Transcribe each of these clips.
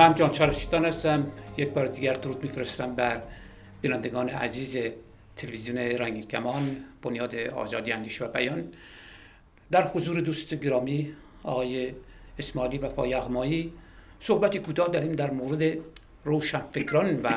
من جان چارشیدان هستم. یک بار دیگر درود میفرستم بر بینندگان عزیز تلویزیون رنگین کمان بنیاد آزادی اندیشه و بیان. در حضور دوست گرامی آقای اسماعیل وفا یغمایی صحبتی کوتاه داریم در مورد روشنفکران و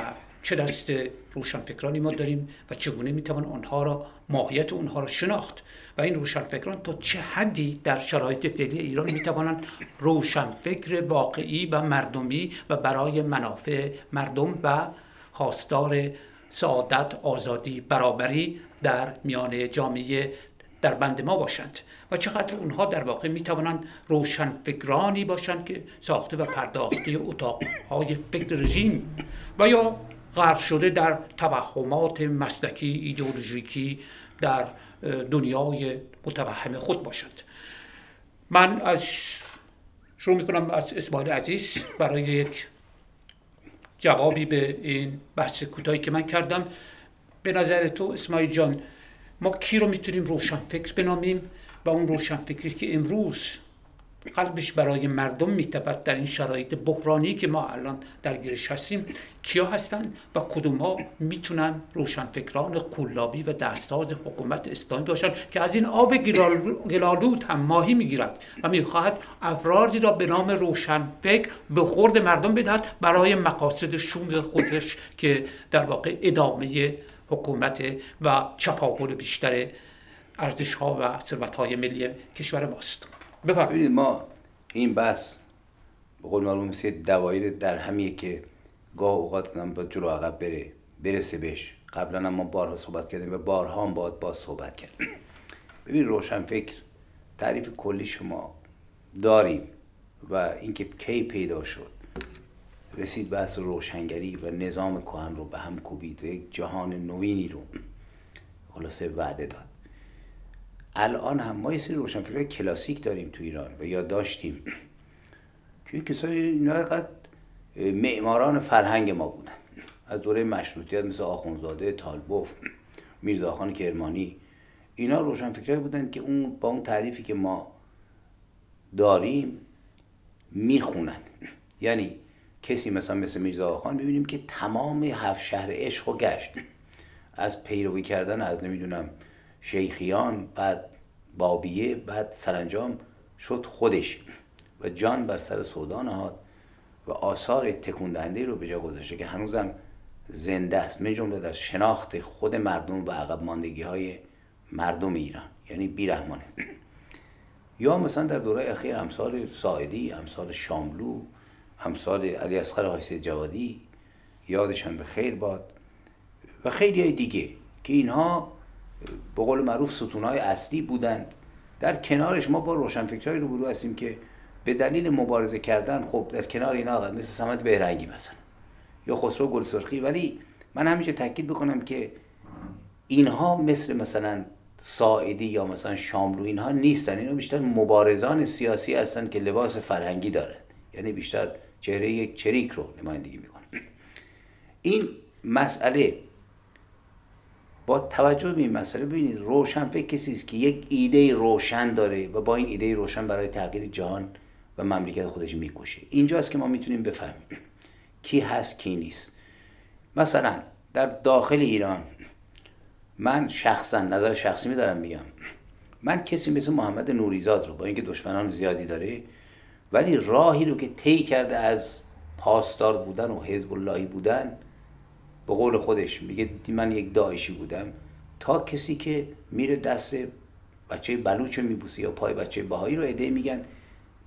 چه دست روشنفکرانی ما داریم و چگونه میتوان آنها را ماهیت آنها را شناخت و این روشنفکران تا چه حدی در شرایط فعلی ایران میتوانند روشنفکر واقعی و مردمی و برای منافع مردم و خواستار سعادت، آزادی، برابری در میان جامعه در بند ما باشند و چقدر اونها در واقع میتوانند روشنفکرانی باشند که ساخته و پرداخته اتاقهای فکر رژیم و یا غرق شده در توهمات مسلکی ایدئولوژیکی در دنیای متوهم خود باشند. من شروع میکنم از اسماعیل عزیز برای یک جوابی به این بحث کوتاهی که من کردم. به نظر تو اسماعیل جان ما کی رو میتونیم روشنفکر بنامیم و اون روشنفکری که امروز قلبش برای مردم میتپد در این شرایط بحرانی که ما الان درگیرش هستیم کیا هستند و کدوم‌ها میتونن روشنفکران قلابی و دستاز حکومت اسلامی باشن که از این آب گلالود هم ماهی میگیرد و میخواهد افرادی را به نام روشنفکر به خورد مردم بدهد برای مقاصد شوم خودش که در واقع ادامه حکومت و چپاول بیشتر ارزش‌ها و ثروت‌های ملی کشور ماست. ببینید ما این بحث به قول معلوم مثل دوایر در همیه که گاه اوقات هم با جلو عقب برسه بهش. قبلا هم ما بارها صحبت کردیم و بارها هم باز صحبت کردیم. ببین روشنفکر تعریف کلی شما داریم و اینکه کی پیدا شد رسید بحث روشنگری و نظام کهن رو به هم کوبید و یک جهان نوینی رو خلاصه وعده داد. الان هم ما یه سری روشنفکرای کلاسیک داریم تو ایران و یا داشتیم که کسایی نهایت معماران فرهنگ ما بودن از دوره مشروطیت، مثل اخوندزاده، طالبوف، میرزاخانی کرمانی. اینا روشنفکرای بودن که اون با اون تعریفی که ما داریم میخونن. یعنی کسی مثلا مثل میرزاخان ببینیم که تمام 7 شهر عشق و گشت، از پیروی کردن از نمیدونم شیخیان، بعد بابیه، بعد سرانجام شد خودش و جان بر سر سودان نهاد و آثار تکوندهنده رو به جا گذاشته که هنوزم زنده است، من جمله در شناخت خود مردم و عقب ماندگی های مردم ایران، یعنی بیرحمانه. یا مثلا در دوره اخیر امثال ساعدی، امثال شاملو، امثال علی اصفهانی جوادی یادشان به خیر باد و خیلی های دیگه که اینها به قول معروف ستونهای اصلی بودند. در کنارش ما با روشنفکرهای روبرو هستیم که به دلیل مبارزه کردن خب در کنار اینا مثل صمد بهرنگی مثلا یا خسرو گلسرخی. ولی من همیشه تاکید بکنم که اینها مثلا ساعدی یا مثلا شاملو اینها نیستن. اینا بیشتر مبارزان سیاسی هستن که لباس فرهنگی دارن، یعنی بیشتر چهره یک چریک رو نمایندگی میکنه. این مسئله با توجه به این مسئله ببینید روشنفکر کسی است که یک ایده روشن داره و با این ایده روشن برای تغییر جهان و مملکت خودش میکوشه. اینجاست که ما میتونیم بفهمیم کی هست کی نیست. مثلا در داخل ایران من شخصا نظر شخصی میدارم میگم، من کسی مثل محمد نوریزاد رو با اینکه دشمنان زیادی داره ولی راهی رو که طی کرده از پاسدار بودن و حزب اللهی بودن، به قول خودش میگه من یک داعشی بودم، تا کسی که میره دست بچه بلوچ میبوسه یا پای بچه بهایی رو ایده میگن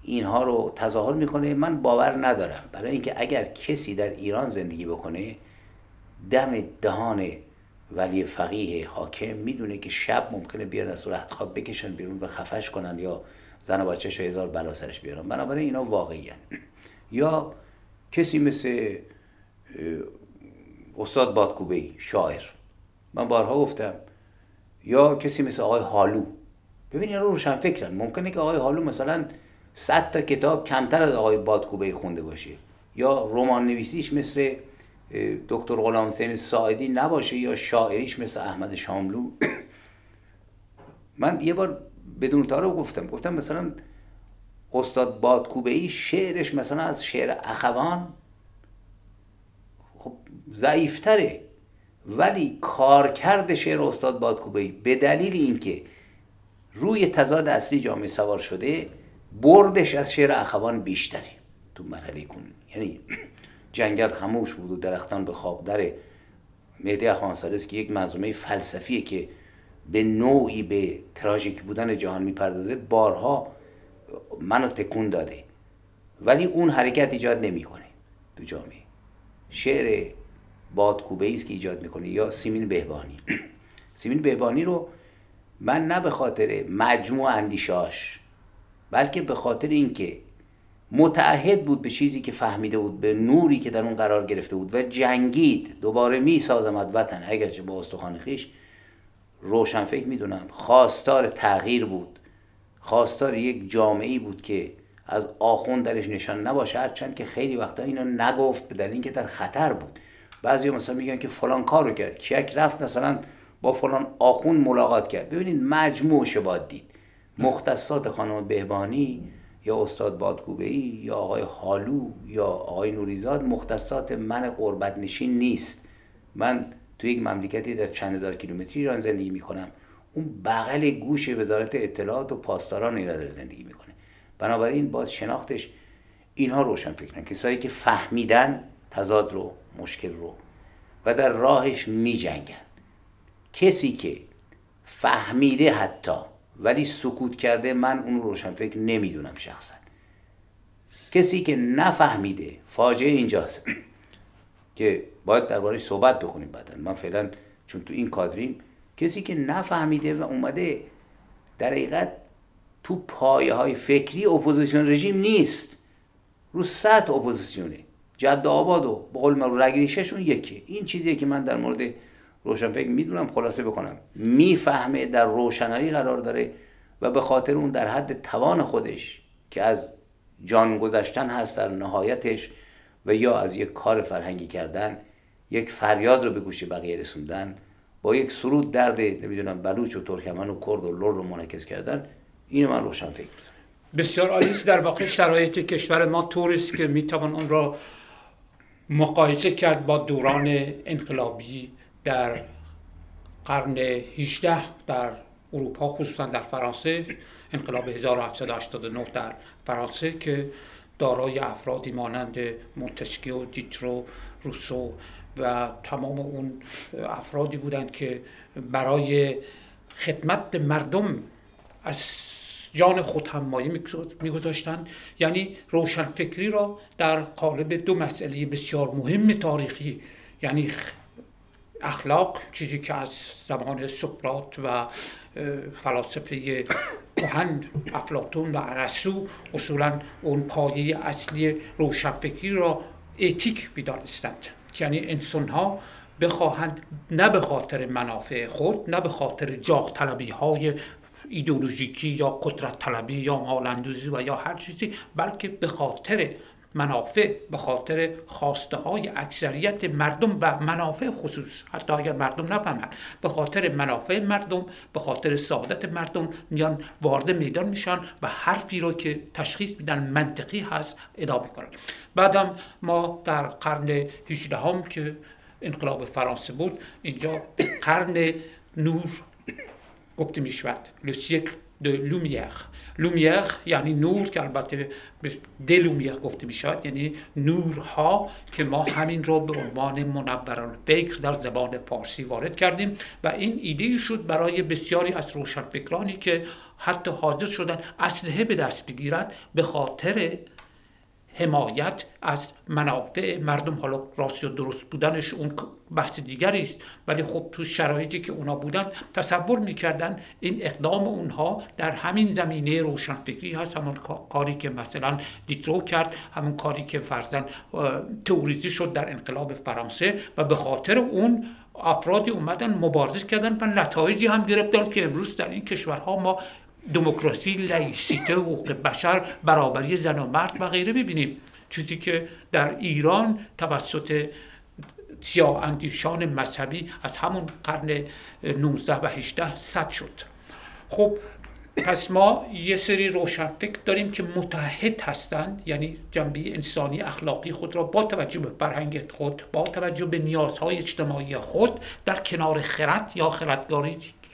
اینها رو تظاهر میکنه. من باور ندارم، برای اینکه اگر کسی در ایران زندگی بکنه دم دهان ولی فقیه حاکم میدونه که شب ممکنه بیاد از صورت خواب بکشن بیرون و خفش کنن یا زن و بچه‌ش هزار بلا سرش بیارن. بنابراین اینا واقعیه. یا کسی مثل استاد بادکوبی شاعر، من بارها گفتم، یا کسی مثل آقای هالو. ببین اینا روشنفکرن. ممکنه که آقای هالو مثلا 100 تا کتاب کمتر از آقای بادکوبی خونده باشه یا رمان نویسیش مثل دکتر غلامحسین ساعدی نباشه یا شاعریش مثل احمد شاملو. من یه بار بدون تعارف گفتم مثلا استاد بادکوبی شعرش مثلا از شعر اخوان ضعیفتره، ولی کارکرد شعر استاد بادکوبی به دلیل اینکه روی تضاد اصلی جامعه سوار شده، بردش از شعر اخوان بیشتره تو مرحله کنونی. یعنی جنگل خاموش بود و درختان به خواب در مهدی اخوان ثالث که یک منظومه فلسفیه که به نوعی به تراژیک بودن جهان میپردازه، بارها منو تکون داده، ولی اون حرکت ایجاد نمیکنه تو جامعه. شعر بادکوبه است که ایجاد میکنه، یا سیمین بهبانی. سیمین بهبانی رو من نه به خاطر مجموع اندیشاش، بلکه به خاطر اینکه متعهد بود به چیزی که فهمیده بود، به نوری که در اون قرار گرفته بود و جنگید. دوباره می سازمد وطن اگرچه با استخوان خویش. روشن فکر میدونم خواستار تغییر بود، خواستار یک جامعه‌ای بود که از آخوند درش نشان نباشه، هرچند که خیلی وقتا اینو نگفت به دلیل اینکه در خطر بود. بعضیا مثلا میگن که فلان کارو کرد، کیک رفت مثلا با فلان آخوند ملاقات کرد. ببینید مجموعش باید دید. مختصات خانم بهبانی یا استاد بادکوبه‌ای یا آقای هالو یا آقای نوریزاد مختصات من قربت نشین نیست. من تو یک مملکتی در چند هزار کیلومتری ایران زندگی میکنم، اون بغل گوش وزارت اطلاعات و پاسداران ایران در زندگی میکنه. بنابراین باز شناختش اینها روشن فکرن، کسایی که فهمیدن تضاد رو، مشکل رو و در راهش میجنگن. کسی که فهمیده حتی ولی سکوت کرده، من اون روشن فکر نمیدونم شخصا. کسی که نفهمیده، فاجعه اینجاست که باید درباره‌اش صحبت بکنیم بعداً. من فعلا چون تو این کادریم، کسی که نفهمیده و اومده در حقیقت تو پایه‌های فکری اپوزیسیون رژیم نیست، رو سطح اپوزیسیونه، جد آباد و به قول معروف رگریششون یکی. این چیزیه که من در مورد روشنفکر میدونم. خلاصه بکنم، میفهمه در روشنایی قرار داره و به خاطر اون در حد توان خودش که از جان گذشتن هست در نهایتش و یا از یک کار فرهنگی کردن، یک فریاد رو به گوش بقیه رسوندن، با یک سرود درد نمیدونم بلوچ و ترکمن و کرد و لر رو منعکس کردن، اینو من روشنفکر میدونم. بسیار عالی. در واقع شرایط کشور ما طوریست که میتوان اون را مقایسه کرد با دوران انقلابی در قرن 18 در اروپا، خصوصا در فرانسه، انقلاب 1789 در فرانسه که دارای افرادی مانند مونتسکیو، دیدرو، روسو و تمام اون افرادی بودند که برای خدمت به مردم از جان خود هم مایه میگذاشتند. یعنی روشنفکری را در قالب دو مسئله بسیار مهم تاریخی، یعنی اخلاق، چیزی که از زمان سقراط و فلاسفه کهن افلاطون و ارسطو اصولا اون پایه اصلی روشنفکری را اتیک می‌دانستند. یعنی انسان‌ها بخواهند نه به خاطر منافع خود، نه به خاطر جاه طلبی‌های ایدئولوژیکی یا قدرت طلبی یا مال‌اندوزی و یا هر چیزی، بلکه به خاطر منافع، به خاطر خواسته های اکثریت مردم و منافع خصوص، حتی اگر مردم نفهمند، به خاطر منافع مردم، به خاطر سعادت مردم میان وارد میدان میشن و حرفی رو که تشخیص میدن منطقی هست ادعا میکنن. بعدم ما در قرن 18 هم که انقلاب فرانسه بود، اینجا قرن نور گفته میشود، le siècle de lumière. لومیر یعنی نور، که البته دل لومیر گفته می شود، یعنی نورها، که ما همین را به عنوان منوران فکر در زبان فارسی وارد کردیم و این ایده شد برای بسیاری از روشنفکرانی که حتی حاضر شدن اسلحه به دست بگیرند به خاطر حمایت از منافع مردم. حالا راست یا درست بودنش اون بحث دیگری است، ولی خب تو شرایطی که اونا بودن تصور میکردن این اقدام اونها در همین زمینه روشنفکری هست. همون کاری که مثلا دیدرو کرد، همون کاری که فرضاً تئوریزی شد در انقلاب فرانسه و به خاطر اون افرادی اومدن مبارزه کردن و نتایجی هم گرفتن که امروز در این کشورها ما دموکراسی، لایسیته، حقوق بشر، برابری زن و مرد و غیره ببینیم، چیزی که در ایران توسط سیاه اندیشان مذهبی از همون قرن 19 و 18 سد شد. خب پس ما یه سری روشنفکر داریم که متحد هستند، یعنی جنبه انسانی اخلاقی خود را با توجه به فرهنگ خود، با توجه به نیازهای اجتماعی خود در کنار خرد یا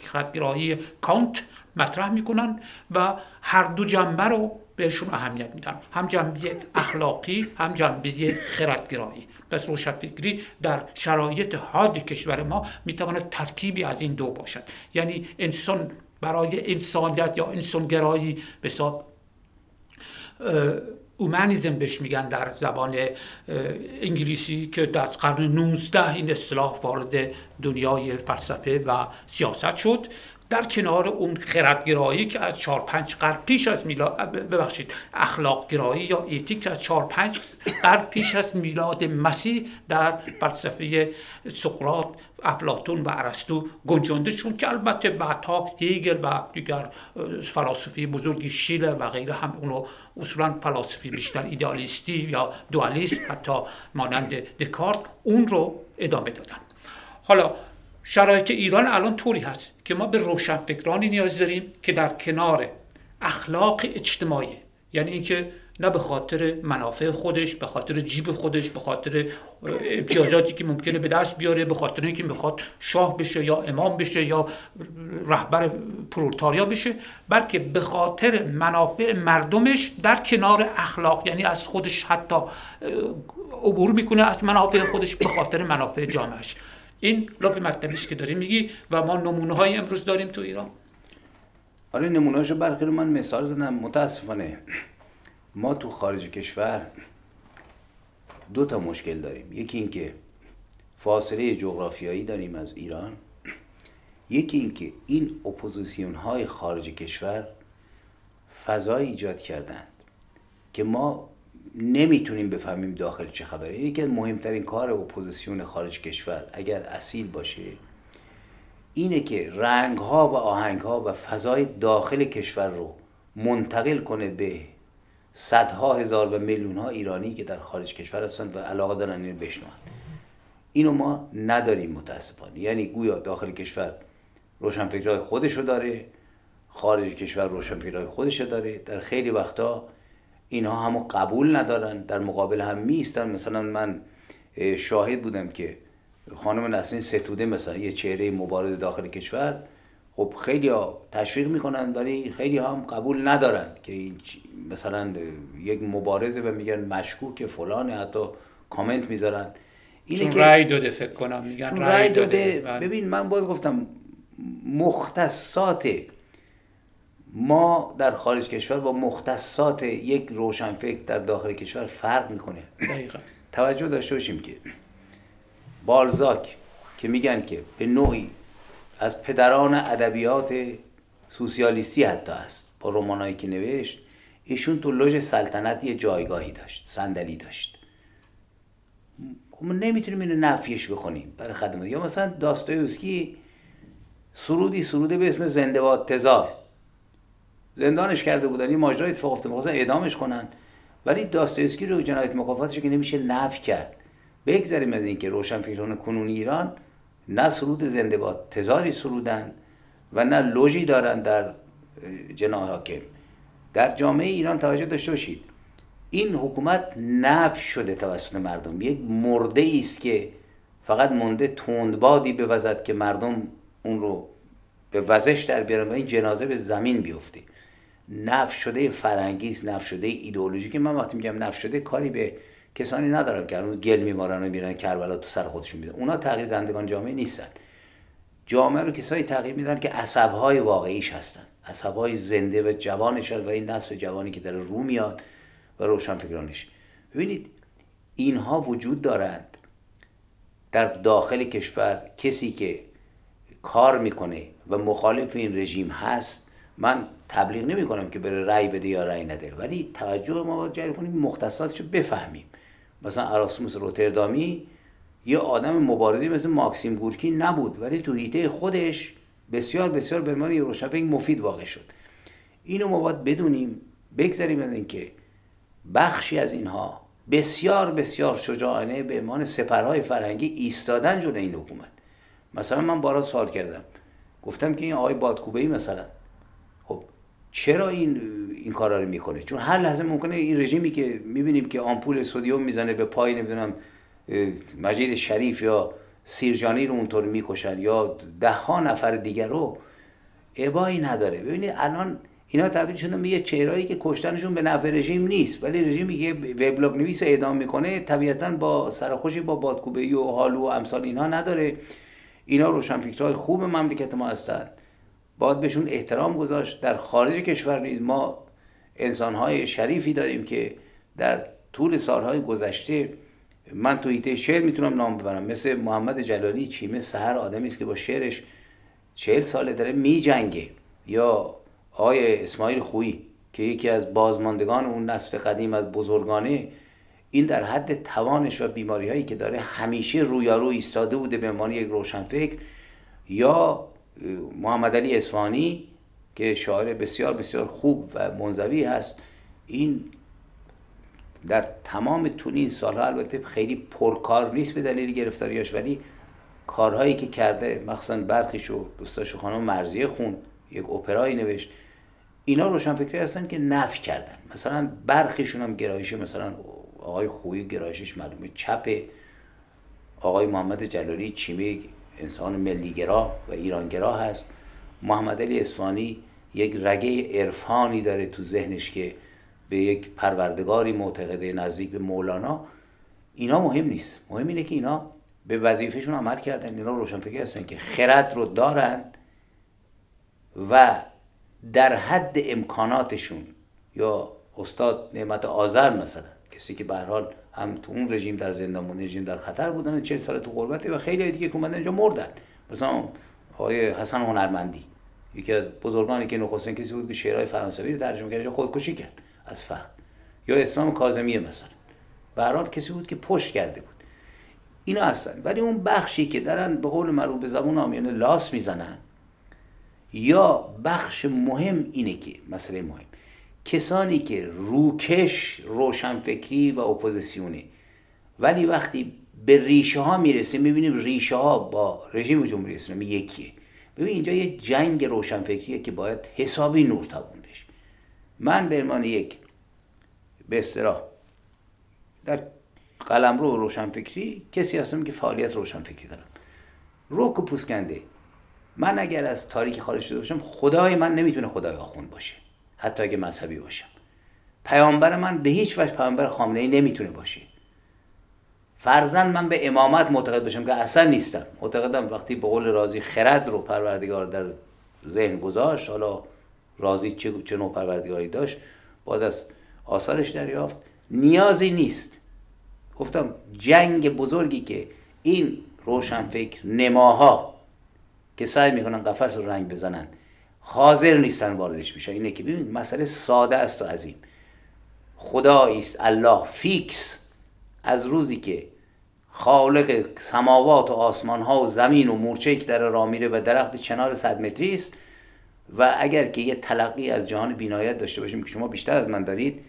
خردگرایی کانت مطرح میکنن و هر دو جنبه رو بهشون اهمیت میدن، هم جنبه اخلاقی هم جنبه خردگرایی. پس روشنفکری در شرایط حاد کشور ما میتواند ترکیبی از این دو باشد، یعنی انسان برای انسانیت یا انسانگرایی به حساب اومانیزم بهش میگن در زبان انگلیسی که در قرن 19 این اصطلاح وارد دنیای فلسفه و سیاست شد، در کنار اون خردگرایی که از 4-5 قرن پیش از میلاد، ببخشید اخلاقگرایی یا اتیک از 4-5 قرن پیش از میلاد مسیح در فلسفه سقراط، افلاطون و ارسطو گنجانده شد که البته بعدها هیگل و دیگر فلاسفه بزرگی شیلر و غیره هم اونو اصولا فلاسفه بیشتر ایدئالیستی یا دوالیست حتی مانند دکارت اون رو ادامه دادن. حالا شرایط ایران الان طوری هست که ما به روشنفکرانی نیاز داریم که در کنار اخلاق اجتماعی، یعنی اینکه نه به خاطر منافع خودش، به خاطر جیب خودش، به خاطر امتیازاتی که ممکنه به دست بیاره، به خاطر اینکه میخواد شاه بشه یا امام بشه یا رهبر پرولتاریا بشه، بلکه به خاطر منافع مردمش در کنار اخلاق، یعنی از خودش حتی عبور میکنه از منافع خودش به خاطر منافع جامعهش. این لپ مطلبیش که داریم میگی و ما نمونه های امروز داریم تو ایران. آره نمونه هاشو برخی رو من مثال زدم. متاسفانه ما تو خارج کشور دو تا مشکل داریم، یکی این که فاصله جغرافیایی داریم از ایران، یکی این که این اپوزیسیون های خارج کشور فضای ایجاد کردند که ما نمیتونیم بفهمیم داخل چه خبره. یکی از مهمترین کار اپوزیسیون خارج کشور اگر اصیل باشه اینه که رنگ ها و آهنگ ها و فضای داخل کشور رو منتقل کنه به صدها هزار و میلیون ها ایرانی که در خارج کشور هستند و علاقه دارن اینو بشنون. اینو ما نداریم متاسفانه، یعنی گویا داخل کشور روشنفکرای خودش رو داره، خارج کشور روشنفکرای خودش رو داره. در خیلی وقتا اینها همو قبول ندارن، در مقابل هم میستن. مثلا من شاهد بودم که خانم نسرین ستوده مثلا یه چهره مبارز داخل کشور، خب خیلی ها تشویق میکنن ولی خیلی ها هم قبول ندارن که این مثلا یک مبارزه و میگن مشکوک فلانه، حتی کامنت میذارن اینه که رأی داده، فکر کنم میگن رأی داده. ببین من باز گفتم مختصات ما در خارج کشور با مختصات یک روشنفکر در داخل کشور فرق میکنه. دقیقاً توجه داشته باشیم که بالزاک که میگن که به نوعی از پدران ادبیات سوسیالیستی حتی است، با رمانایی که نوشت، ایشون تو لوژ سلطنت یه جایگاهی داشت، صندلی داشت. ما نمیتونیم اینو نفیش بکنیم برای خدمات. یا مثلا داستایفسکی سروده به اسم زنده باد تزار، زندانش کرده بودن، این ماجرا اتفاق افتاد، می‌خواستن اعدامش کنن، ولی داستایفسکی رو جنایت مکافاتش که نمیشه نفی کرد. بگذریم از اینکه روشنفکران کنونی ایران نه سرود زنده باد تزاری سرودن و نه لوژی دارن در جناح حاکم. در جامعه ایران توجه داشته باشید این حکومت نفی شده توسط مردم، یک مرده است که فقط مونده تندبادی بوزد که مردم اون رو به وزش در بیارن و این جنازه به زمین بیفته. نفی شده فرهنگی است، نفی شده ایدئولوژی. که من وقتی میگم نفی شده کاری به کسانی ندارم که هنوز گل میمارن و میرن کربلا تو سر خودشون میدن، اونا تغییر دهندگان جامعه نیستن. جامعه رو کسایی تغییر میدن که عصبهای واقعیش هستن، عصبهای زنده و جوانش هست و این نسل جوانی که داره رو میاد و روشنفکرانش. ببینید اینها وجود دارند در داخل کشور. کسی که کار میکنه و مخالف این رژیم هست، من تبلیغ نمی کنم که بره رأی بده یا رأی نده، ولی توجه ما باید جلب کنیم مختصاتشو بفهمیم. مثلا اراسموس روتردامی یه آدم مبارزی مثل ماکسیم گورکی نبود، ولی تو حیطه خودش بسیار بسیار به عنوان یه روشنفکر مفید واقع شد. اینو ما باید بدونیم. بگذاریم از اینکه بخشی از اینها بسیار بسیار شجاعانه به عنوان سپرهای فرهنگی ایستادن جلوی این حکومت. مثلا من بارها سوال کردم، گفتم که این آقای بادکوبی مثلا، خب چرا این کارا رو میکنه؟ چون هر لحظه ممکنه این رژیمی که میبینیم که آمپول سدیم میزنه به پای نمیدونم مجید شریف یا سیرجانی رو اونطور میکشن یا ده ها نفر دیگر رو، ابایی نداره. ببینید الان اینا تبدیل شدن به یه چهرهایی که کشتنشون به نفع رژیم نیست، ولی رژیمی که وبلاگ نویس رو اعدام میکنه طبیعتاً با سرخوشی با بادکوبی و هالو و امثال اینها نداره. اینا روشنفکرای خوب مملکت ما هستن، باید بهشون احترام گذاشت. در خارج کشور نیز ما انسان‌های شریفی داریم که در طول سالهای گذشته من تو حیطه شعر میتونم نام ببرم، مثل محمد جلالی چیمه سحر، آدمی است که با شعرش 40 ساله داره میجنگه، یا آقای اسماعیل خویی که یکی از بازماندگان اون نسل قدیم از بزرگانه، این در حد توانش و بیماری‌هایی که داره همیشه رویارو ایستاده بوده به عنوان یک روشنفکر، یا محمد علی اصفهانی که شاعر بسیار بسیار خوب و منزوی هست. این در تمام طول این سالها البته خیلی پرکار نیست به دلیل گرفتاریاش، ولی کارهایی که کرده، مخصوصا برخیشو دوستاشو خانم مرضیه خون، یک اپرایی نوشت، اینا روشنفکری هستن که نفی کردن. مثلا برخیشون هم گرایش، مثلا آقای خویی گرایشش معلومه چپ، آقای محمد جلالی چیمه انسان ملیگرا و ایرانگرا هست، محمد علی اصفهانی یک رگه عرفانی داره تو ذهنش که به یک پروردگاری معتقده، نزدیک به مولانا. اینا مهم نیست، مهم اینه که اینا به وظیفهشون عمل کردن. اینا روشنفکر هستن که خرد رو دارن و در حد امکاناتشون، یا استاد نعمت آذر مثلا، کسی که به هر حال هم تو اون رژیم در زندان بود، رژیم در خطر بودن، 40 سال تو غربت، و خیلی دیگه اومدن اینجا مردن. مثلا آقای حسن هنرمندی، یکی از بزرگانی که نخستین کسی بود که شعرهای فرانسوی رو ترجمه کرد، خودکشی کرد از فقر. یا اسلام کاظمی مثلا، به هر حال کسی بود که پشت کرده بود. اینا هستن. ولی اون بخشی که دارن به قول معروف به زبون عامیانه لاس میزنن، یا بخش مهم اینه که مسئله مهم، کسانی که روکش روشنفکری و اپوزیسیونه، ولی وقتی به ریشه ها میرسه میبینیم ریشه ها با رژیم جمهوری اسلامی یکیه. ببین اینجا یه جنگ روشنفکریه که باید حسابی نور تابون بشه. من به عنوان یک به اصطلاح در قلمرو روشنفکری کسی هستم که فعالیت روشنفکری دارم، رک و پوسکنده. من اگر از تاریکی خارج شده باشم، خدای من نمیتونه خدای آخوند باشه، حتی اگه مذهبی باشم. پیامبر من به هیچ وجه پیامبر خامنه‌ای نمیتونه باشه. فرزند من به امامت معتقد باشم که اصلا نیستم. معتقدم وقتی به قول رازی خرد رو پروردگار در ذهن گذاشت، حالا رازی چه نوع پروردگاری داشت باید از آثارش دریافت، نیازی نیست. گفتم جنگ بزرگی که این روشنفکر نماها که سعی میکنن قفس رو رنگ بزنن حاضر نیستن واردش بشن، اینه که ببین مسئله ساده است و عظیم. خداییست الله فیکس، از روزی که خالق سماوات و آسمان ها و زمین و مورچه‌ای که در راه میره و درخت چنار 100 متری است، و اگر که یه تلقی از جهان بینایت داشته باشیم که شما بیشتر از من دارید،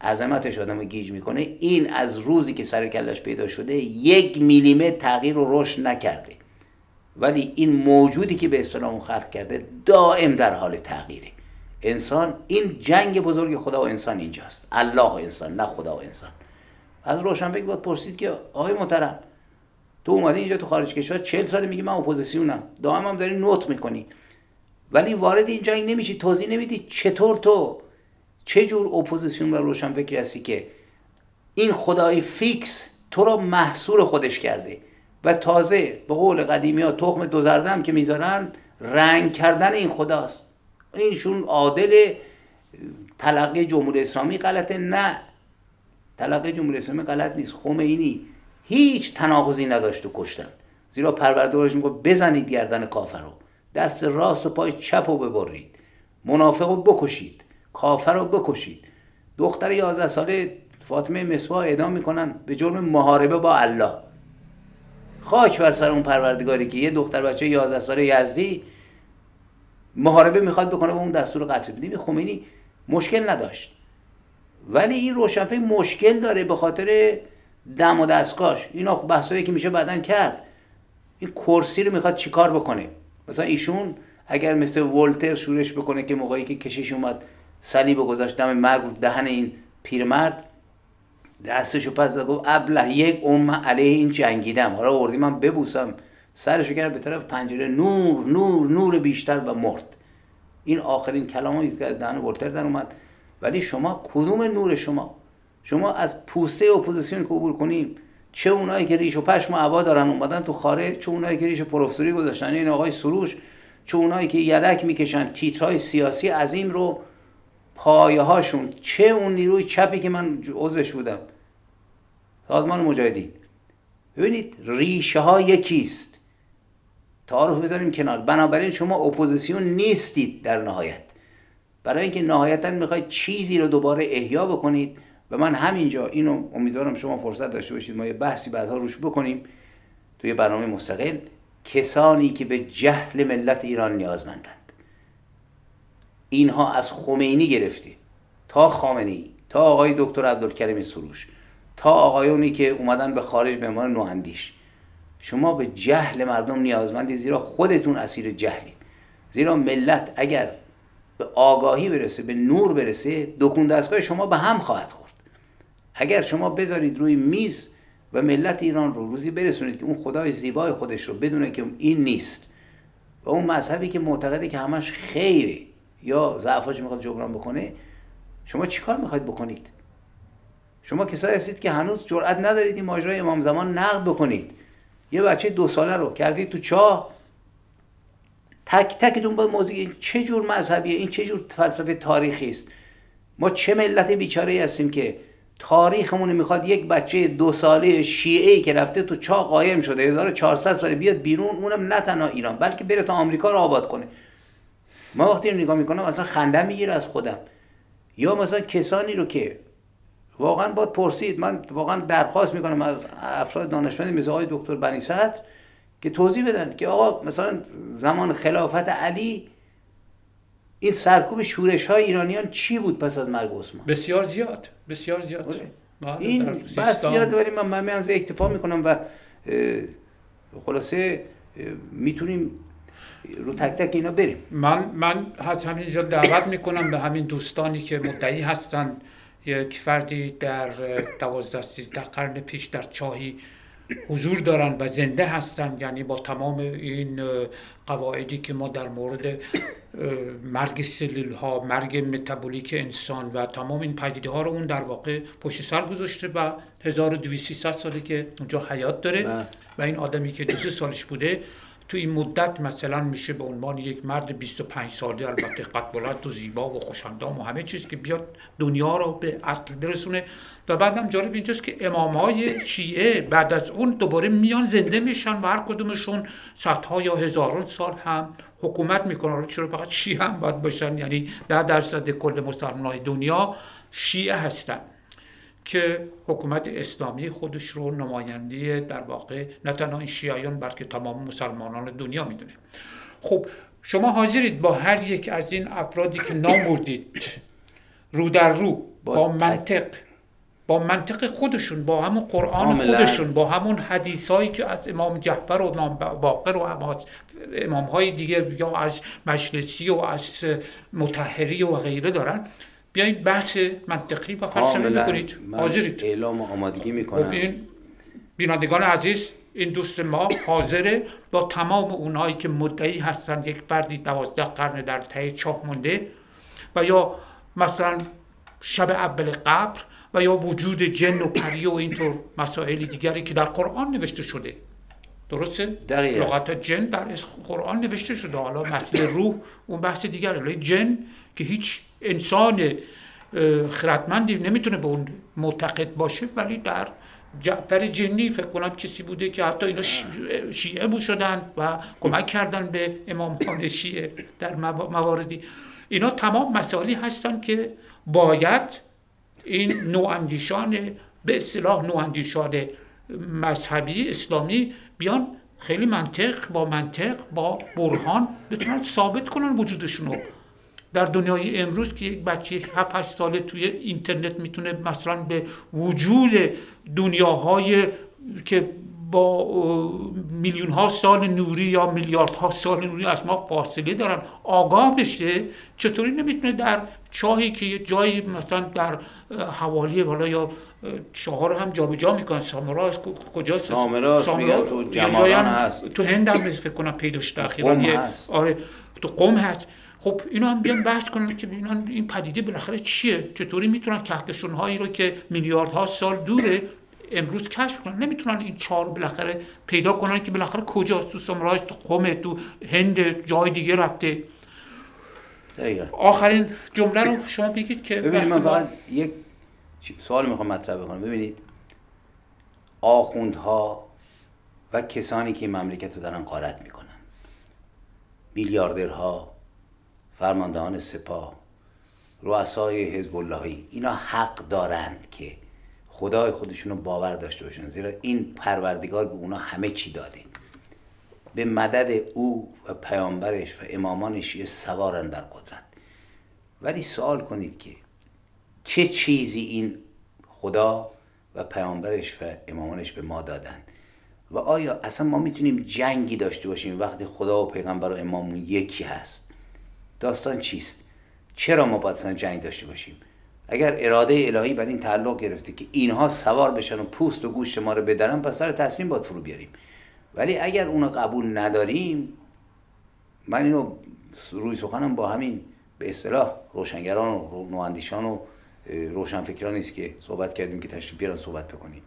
عظمتش آدمو گیج میکنه. این از روزی که سر کلش پیدا شده 1 میلیمتر تغییر و رشد نکرده، ولی این موجودی که به اسلام خلق کرده دائم در حال تغییره. انسان، این جنگ بزرگ خدا و انسان اینجاست، الله و انسان، نه خدا و انسان. از روشنفکر باید پرسید که آقای محترم، تو اومدی اینجا تو خارج کشور 40 سال میگی من اپوزیسیونم، دائم هم داری نوت میکنی، ولی وارد این جنگ نمیشی، توضیح نمیدی چطور تو چه جور اپوزیسیون و روشنفکر هستی که این خدای فیکس تو را محصور خودش کرده و تازه به قول قدیمی ها تخم دو زرده هم که میذارن رنگ کردن این خداست. اینشون عادل تلقی جمهوری اسلامی غلطه؟ نه، تلقی جمهوری اسلامی غلط نیست، خمینی هیچ تناقضی نداشت تو کشتن، زیرا پروردگارش میگه بزنید گردن کافر رو، دست راست و پای چپ رو ببرید، منافق رو بکشید، کافر رو بکشید. دختر 11 ساله فاطمه مسوا اعدام میکنن به جرم محاربه با الله. خاک بر سر اون پروردگاری که یه دختر بچه 11 ساله یزدی محاربه میخواد بکنه و اون دستور قتل بده. خمینی مشکل نداشت، ولی این روشنفکر مشکل داره به خاطر دم و دستگاش. اینا بحثایی که میشه بعدن کرد. این کرسی رو میخواد چیکار بکنه؟ مثلا ایشون اگر مثل ولتر شورش بکنه که موقعی که کشیش اومد صلیب گذاشت دم مرگ رو دهن این پیرمرد، دستشو پس داد گفت ابله یک امه علیه این جنگیدم، حالا آوردی من ببوسم، سرشو کرد به طرف پنجره، نور نور نور بیشتر و مرد. این آخرین کلامی که از دهن ولتر در اومد. ولی شما کدوم نور شما از پوسته اپوزیسیون که عبور کنیم، چه اونایی که ریش و پشم و عبا دارن اومدن تو خارج، چه اونایی که ریش پروفسوری گذاشتن این آقای سروش، چه اونایی که یدک میکشن تیترهای سیاسی عظیم رو پایه هاشون، چه اون نیروی چپی که من عضوش بودم، سازمان مجاهدین. ببینید ریشه ها یکیست، تعارف بذاریم کنار. بنابراین شما اپوزیسیون نیستید در نهایت، برای اینکه نهایتا میخواید چیزی رو دوباره احیا بکنید. و من همینجا اینو امیدوارم شما فرصت داشته باشید ما یه بحثی بعدها روش بکنیم توی برنامه مستقل، کسانی که به جهل ملت ایران نیازمندند. اینها از خمینی گرفته تا خامنه‌ای، تا آقای دکتر عبدالکریم سروش، تا آقایونی که اومدن به خارج به عنوان نواندیش. شما به جهل مردم نیازمندید، زیرا خودتون اسیر جهلید. زیرا ملت اگر به آگاهی برسه، به نور برسه، دکون دستگاه شما به هم خواهد خورد. اگر شما بذارید روی میز و ملت ایران رو روزی برسونید که اون خدای زیبای خودش رو بدونه که این نیست و اون مذهبی که معتقده که همش خیره یا ضعفاش میخواد جبران بکنه، شما چیکار میخواید بکنید؟ شما کسایی هستید که هنوز جرئت ندارید این ماجرای امام زمان نقد بکنید. یه بچه 2 ساله رو کردید تو چاه، تک تکتون با موضوع این چه جور مذهبیه، این چه جور فلسفه تاریخی است. ما چه ملت بیچاره‌ای هستیم که تاریخمون میخواد یک بچه 2 ساله شیعه‌ای که رفته تو چاه قایم شده 1400 سال بیاد بیرون، اونم نه تنها ایران بلکه بره تا آمریکا رو آباد کنه. ما وقتی اینو نگاه میکنم اصلا خنده میگیره از خودم. یا مثلا کسانی رو که واقعا باید پرسید، من واقعا درخواست میکنم از افراد دانشمند مثل آقای دکتر بنی صدر که توضیح بدن که آقا مثلا زمان خلافت علی این سرکوب شورش‌های ایرانیان چی بود پس از مرگ عثمان؟ بسیار زیاد. این بس زیاد داریم. من از اکتفا میکنم و خلاصه میتونیم رو تک تک اینا بریم. من همینجا دعوت میکنم به همین دوستانی که مدعی هستن یک فردی در 12-13 قرن پیش در چاهی حضور دارن و زنده هستن، یعنی با تمام این قواعدی که ما در مورد مرگ سلول ها، مرگ متابولیک انسان و تمام این پدیده ها رو اون در واقع پشت سر گذاشته و 1200-1300 ساله که اونجا حیات داره نه. و این آدمی که 23 سالش بوده تو این مدت مثلا میشه به عنوان یک مرد 25 ساله البته قد بلند و زیبا و خوش‌اندام و همه چیز که بیاد دنیا رو به اصل برسونه. و بعدم جالب اینجاست که امام‌های شیعه بعد از اون دوباره میان زنده میشن و هر کدومشون صدها یا هزاران سال هم حکومت میکنن. چرا فقط شیعه هم باید باشن؟ یعنی 10% کل مسلمان‌های دنیا شیعه هستن که حکومت اسلامی خودش رو نماینده در واقع نه تنها این شیعیان بلکه تمام مسلمانان دنیا میدونه. خب شما حاضرید با هر یک از این افرادی که نام بردید رو در رو با منطق خودشون، با همون قرآن خودشون، با همون حدیثایی که از امام جعفر و امام باقر و امامهای دیگه یا از مجلسی و از مطهری و غیره دارن، بیایید بحث منطقی و فلسفی بکنید. حاضرید؟ اعلام آمادگی میکنم. این بینندگان عزیز، این دوست ما حاضره با تمام اونایی که مدعی هستن یک فردی 12 قرن در ته چاه مونده و یا مثلا شب اول قبر و یا وجود جن و پری و اینطور مسائل دیگری که در قرآن نوشته شده. درسته؟ دقیقا. لغت جن در قرآن نوشته شده. حالا مسئله روح اون بحث دیگری. جن که هیچ انسان خردمندی نمیتونه به اون معتقد باشه، ولی در جعفر جنی فکر کنم کسی بوده که حتی اینا شیعه بود شدن و کمک کردن به امامان شیعه در مواردی. اینا تمام مسائلی هستن که باید این نواندیشان به اصطلاح نواندیشان مذهبی اسلامی بیان خیلی منطق با برهان بتونن ثابت کنن وجودشون رو در دنیای امروز که یک بچه 7-8 ساله توی اینترنت میتونه مثلا به وجود دنیاهای که با میلیون ها سال نوری یا میلیارد ها سال نوری از ما فاصله دارن آگاه بشه، چطوری نمیتونه در چاهی که یه جایی مثلا در حوالی بالا یا چهار هم جابجا میکنن، سامورا کجاست؟ سامورا تو جمالان هست، تو هند هم فکر کنم پیداش تاخیرا، آره تو قم هست. خب اینا هم بیان بحث کنن که ببینن این پدیده بالاخره چیه، چطوری میتونن کهکشان هایی رو که میلیاردها سال دوره امروز کشف کنن، نمیتونن این چهار بالاخره پیدا کنن که بالاخره کجاست، تو سامراج، تو قم، تو هند، جای دیگه رفته. آخرین جمله رو شما بگید که ببینید. من فقط یک سوال میخوام مطرح بکنم. ببینید آخوندها و کسانی که مملکت رو دارن غارت میکنن، میلیاردرها، فرماندهان سپاه، رؤسای حزب اللهی، اینا حق دارند که خدای خودشون رو باور داشته باشن، زیرا این پروردگار به اونا همه چی داده. به مدد او و پیامبرش و امامان شیعه سوارن بر قدرت. ولی سوال کنید که چه چیزی این خدا و پیامبرش و امامانش به ما دادن و آیا اصلا ما میتونیم جنگی داشته باشیم وقتی خدا و پیغمبر و امامون یکی هست؟ داستان چیست؟ چرا ما باید اصلا جنگ داشته باشیم؟ اگر اراده الهی بر این تعلق گرفته که اینها سوار بشن و پوست و گوشت ما رو بدرن، پس سر تصمیم باید فرو بیاریم. ولی اگر اونو قبول نداریم، من اینو روی سخنم با همین به اصطلاح روشنگران و نواندیشان و روشنفکران است که صحبت کردیم که تشریف بیارن صحبت بکنیم.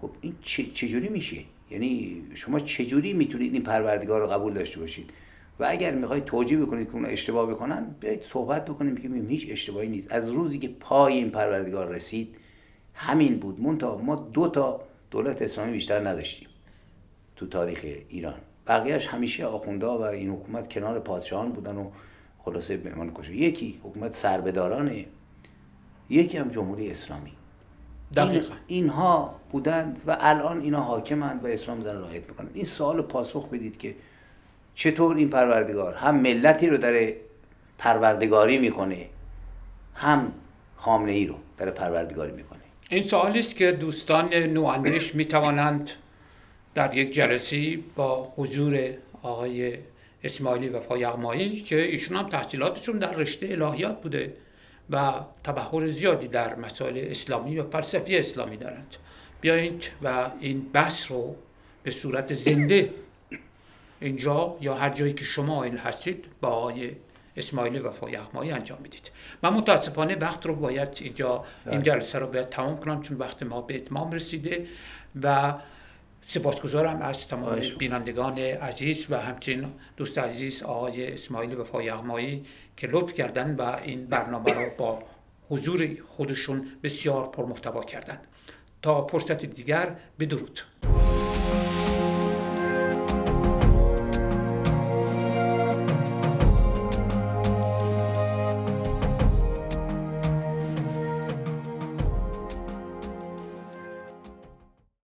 خب این چجوری میشه؟ یعنی شما چجوری میتونید این پروردگار رو قبول داشته باشید؟ و اگر میخواید توجیه بکنید که اونا اشتباه بکنن، بیایید صحبت بکنیم که هیچ اشتباهی نیست. از روزی که پای این پروردگار رسید همین بود. منتها ما دو تا دولت اسلامی بیشتر نداشتیم تو تاریخ ایران. بقیه‌اش همیشه آخوندها و این حکومت کنار پادشاهان بودن و خلاصه به امان کشور. یکی حکومت سربهدارانه، یکی هم جمهوری اسلامی. دقیقاً اینها بودند و الان اینا حاکمند و اسلام دارن رعایت میکنن. این سوال پاسخ بدید که چطور این پروردگار هم ملتی رو داره پروردگاری میکنه، هم خامنه ای رو داره پروردگاری میکنه. این سوالی است که دوستان نواندیش میتوانند در یک جلسه با حضور آقای اسماعیل وفا یغمایی که ایشون هم تحصیلاتشون در رشته الهیات بوده و تبحر زیادی در مسائل اسلامی و فلسفه اسلامی دارند، بیایید و این بحث رو به صورت زنده اینجا یا هر جایی که شما این هستید با آقای اسماعیل وفا یغمایی انجام میدید. من متاسفانه وقت رو باید اینجا این جلسه رو باید تمام کنم چون وقت ما به اتمام رسیده و سپاسگزارم از تمام بینندگان عزیز و همچنین دوست عزیز آقای اسماعیل وفا یغمایی که لطف کردن و این برنامه رو با حضور خودشون بسیار پرمحتوا کردن. تا فرصت دیگر، بدرود.